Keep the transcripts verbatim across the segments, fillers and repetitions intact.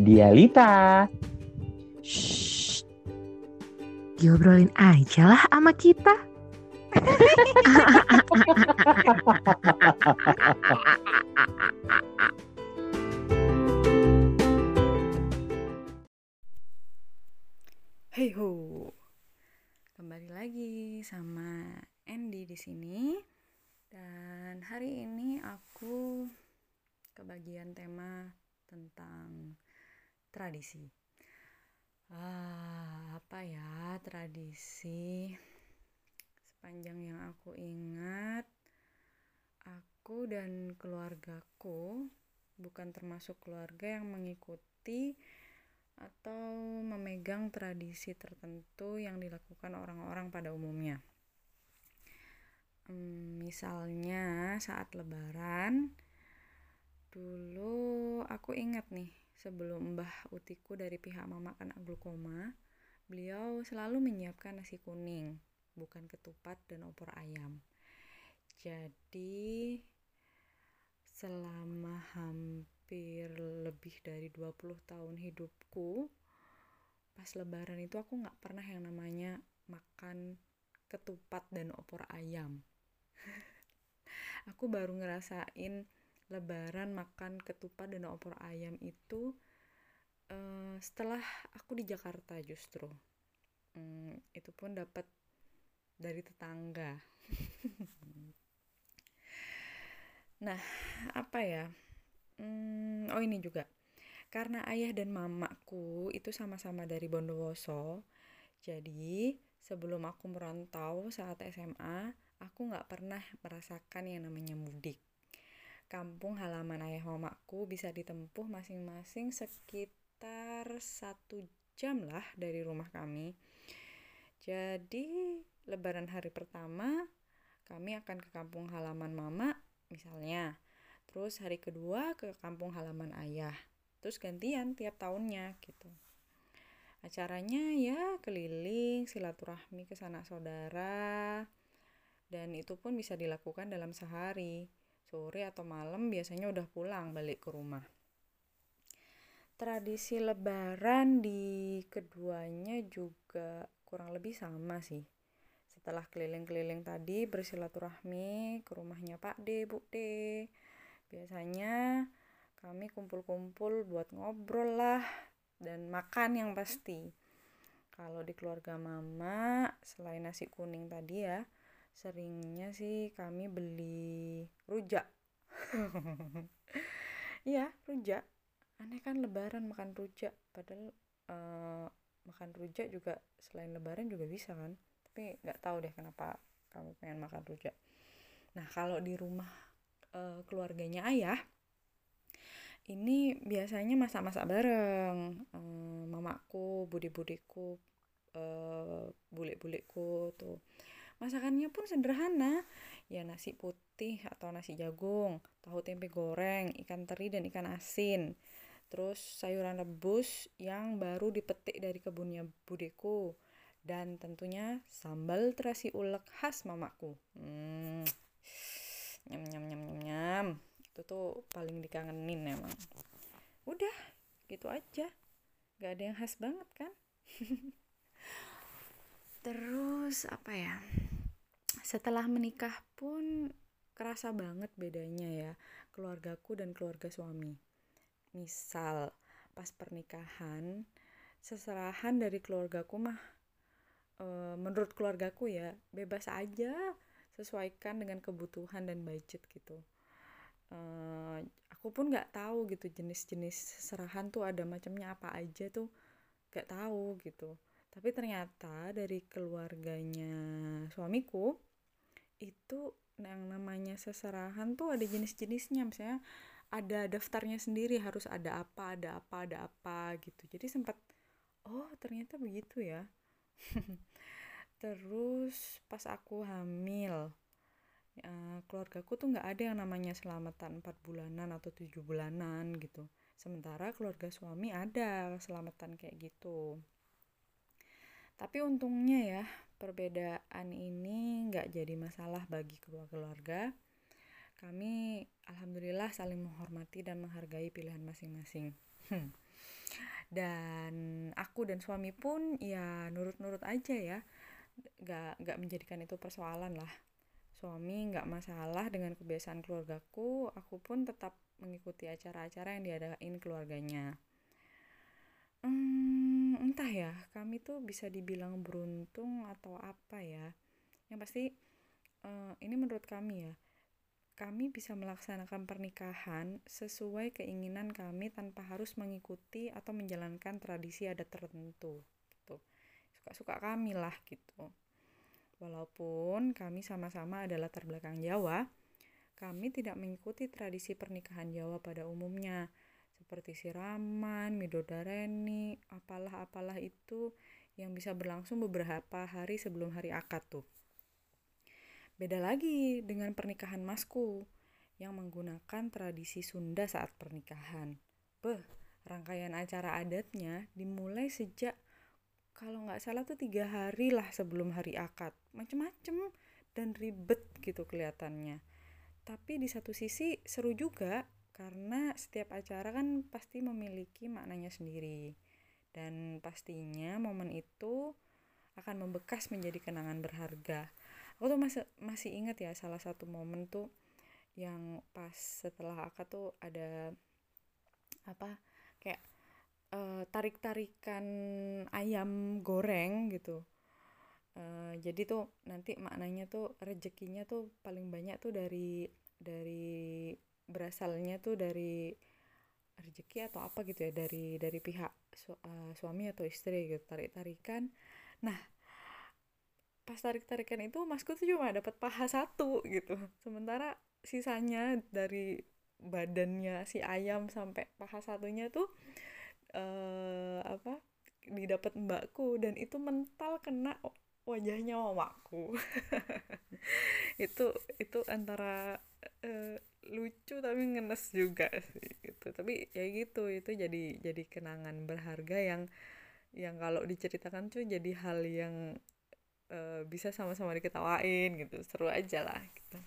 Dialita. Shhh, diobrolin aja lah sama kita. Hey ho, kembali lagi sama Andy di sini. Dan hari ini aku kebagian tema tentang tradisi. Ah, apa ya tradisi? Sepanjang yang aku ingat, aku dan keluargaku bukan termasuk keluarga yang mengikuti atau memegang tradisi tertentu yang dilakukan orang-orang pada umumnya. Misalnya saat lebaran dulu, aku ingat nih, sebelum Mbah Utiku dari pihak mama kena glukoma, beliau selalu menyiapkan nasi kuning, bukan ketupat dan opor ayam. Jadi selama hampir lebih dari dua puluh tahun hidupku, pas lebaran itu aku gak pernah yang namanya makan ketupat dan opor ayam. Aku baru ngerasain lebaran makan ketupat dan opor ayam itu uh, setelah aku di Jakarta justru. Hmm, itu pun dapat dari tetangga. Nah, apa ya? Hmm, oh ini juga. Karena ayah dan mamaku itu sama-sama dari Bondowoso, jadi sebelum aku merantau saat S M A, aku gak pernah merasakan yang namanya mudik. Kampung halaman ayah mamaku bisa ditempuh masing-masing sekitar satu jam lah dari rumah kami. Jadi lebaran hari pertama kami akan ke kampung halaman mama misalnya. Terus hari kedua ke kampung halaman ayah. Terus gantian tiap tahunnya gitu. Acaranya ya keliling, silaturahmi ke sanak saudara, dan itu pun bisa dilakukan dalam sehari. Sore atau malam biasanya udah pulang balik ke rumah. Tradisi lebaran di keduanya juga kurang lebih sama sih. Setelah keliling-keliling tadi, bersilaturahmi ke rumahnya Pak D, Bu D. Biasanya kami kumpul-kumpul buat ngobrol lah, dan makan yang pasti. Kalau di keluarga mama, selain nasi kuning tadi ya, seringnya sih kami beli rujak. Ya, rujak. Aneh kan lebaran makan rujak. Padahal uh, makan rujak juga selain lebaran juga bisa kan. Tapi gak tahu deh kenapa kamu pengen makan rujak. Nah, kalau di rumah uh, keluarganya ayah, ini biasanya masak-masak bareng. Ehm, mamaku, budi-budiku, ehm, bulik-bulikku tuh. Masakannya pun sederhana. Ya nasi putih atau nasi jagung, tahu tempe goreng, ikan teri dan ikan asin. Terus sayuran rebus yang baru dipetik dari kebunnya budiku. Dan tentunya sambal terasi ulek khas mamaku. Hmm. Nyam nyam nyam nyam nyam. Itu tuh paling dikangenin emang. Udah, gitu aja. Gak ada yang khas banget kan? Terus apa ya? Setelah menikah pun kerasa banget bedanya ya, keluargaku dan keluarga suami. Misal pas pernikahan, seserahan dari keluargaku mah e, menurut keluargaku ya, bebas aja, sesuaikan dengan kebutuhan dan budget gitu. Uh, aku pun nggak tahu gitu jenis-jenis serahan tuh ada macamnya apa aja tuh nggak tahu gitu. Tapi ternyata dari keluarganya suamiku itu yang namanya seserahan tuh ada jenis-jenisnya, misalnya ada daftarnya sendiri, harus ada apa ada apa ada apa gitu. Jadi sempat oh ternyata begitu ya. Terus pas aku hamil, Uh, keluargaku tuh gak ada yang namanya selamatan empat bulanan atau tujuh bulanan gitu. Sementara keluarga suami ada selamatan kayak gitu. Tapi untungnya ya, perbedaan ini gak jadi masalah bagi keluarga. Kami alhamdulillah marilah saling menghormati dan menghargai pilihan masing-masing. Hmm. Dan aku dan suami pun ya nurut-nurut aja ya, gak, gak menjadikan itu persoalan lah. Suami gak masalah dengan kebiasaan keluargaku, aku pun tetap mengikuti acara-acara yang diadain keluarganya. hmm, Entah ya, kami tuh bisa dibilang beruntung atau apa ya. Yang pasti uh, ini menurut kami ya, kami bisa melaksanakan pernikahan sesuai keinginan kami tanpa harus mengikuti atau menjalankan tradisi adat tertentu gitu. Suka-suka kami lah gitu. Walaupun kami sama-sama adalah latar belakang Jawa, kami tidak mengikuti tradisi pernikahan Jawa pada umumnya, seperti siraman, midodareni, apalah-apalah itu yang bisa berlangsung beberapa hari sebelum hari akad tuh. Beda lagi dengan pernikahan masku yang menggunakan tradisi Sunda saat pernikahan. Beh, rangkaian acara adatnya dimulai sejak kalau nggak salah tuh tiga hari lah sebelum hari akad. Macem-macem dan ribet gitu kelihatannya. Tapi di satu sisi seru juga karena setiap acara kan pasti memiliki maknanya sendiri. Dan pastinya momen itu akan membekas menjadi kenangan berharga. Aku tuh masih, masih ingat ya salah satu momen tuh yang pas setelah akad tuh ada apa kayak e, tarik-tarikan ayam goreng gitu. E, jadi tuh nanti maknanya tuh rezekinya tuh paling banyak tuh dari dari berasalnya tuh dari rezeki atau apa gitu ya, dari dari pihak su, uh, suami atau istri gitu, tarik-tarikan. Nah, pas tarik-tarikan itu masku tuh cuma dapat paha satu gitu, sementara sisanya dari badannya si ayam sampai paha satunya tuh uh, apa didapat mbakku, dan itu mental kena wajahnya mamaku. itu itu antara uh, lucu tapi ngenes juga sih gitu, tapi ya gitu, itu jadi jadi kenangan berharga yang yang kalau diceritakan tuh jadi hal yang Uh, bisa sama-sama diketawain gitu, seru aja lah gitu.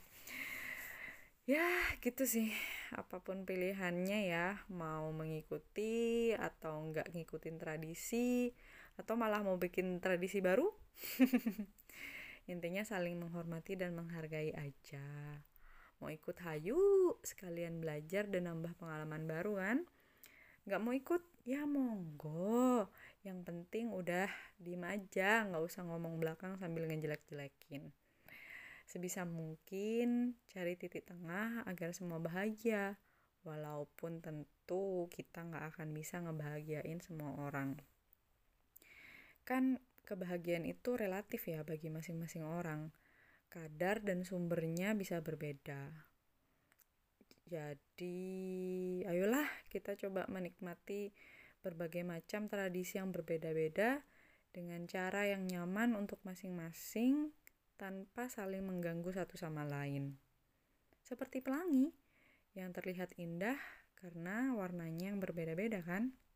Ya gitu sih, apapun pilihannya ya, mau mengikuti atau nggak ngikutin tradisi, atau malah mau bikin tradisi baru. Intinya saling menghormati dan menghargai aja. Mau ikut hayu, sekalian belajar dan nambah pengalaman baru kan. Nggak mau ikut ya monggo, yang penting udah diem aja, nggak usah ngomong belakang sambil ngejelek-jelekin. Sebisa mungkin cari titik tengah agar semua bahagia, walaupun tentu kita nggak akan bisa ngebahagiain semua orang. Kan kebahagiaan itu relatif ya bagi masing-masing orang, kadar dan sumbernya bisa berbeda. Jadi, ayolah kita coba menikmati berbagai macam tradisi yang berbeda-beda dengan cara yang nyaman untuk masing-masing tanpa saling mengganggu satu sama lain. Seperti pelangi yang terlihat indah karena warnanya yang berbeda-beda kan?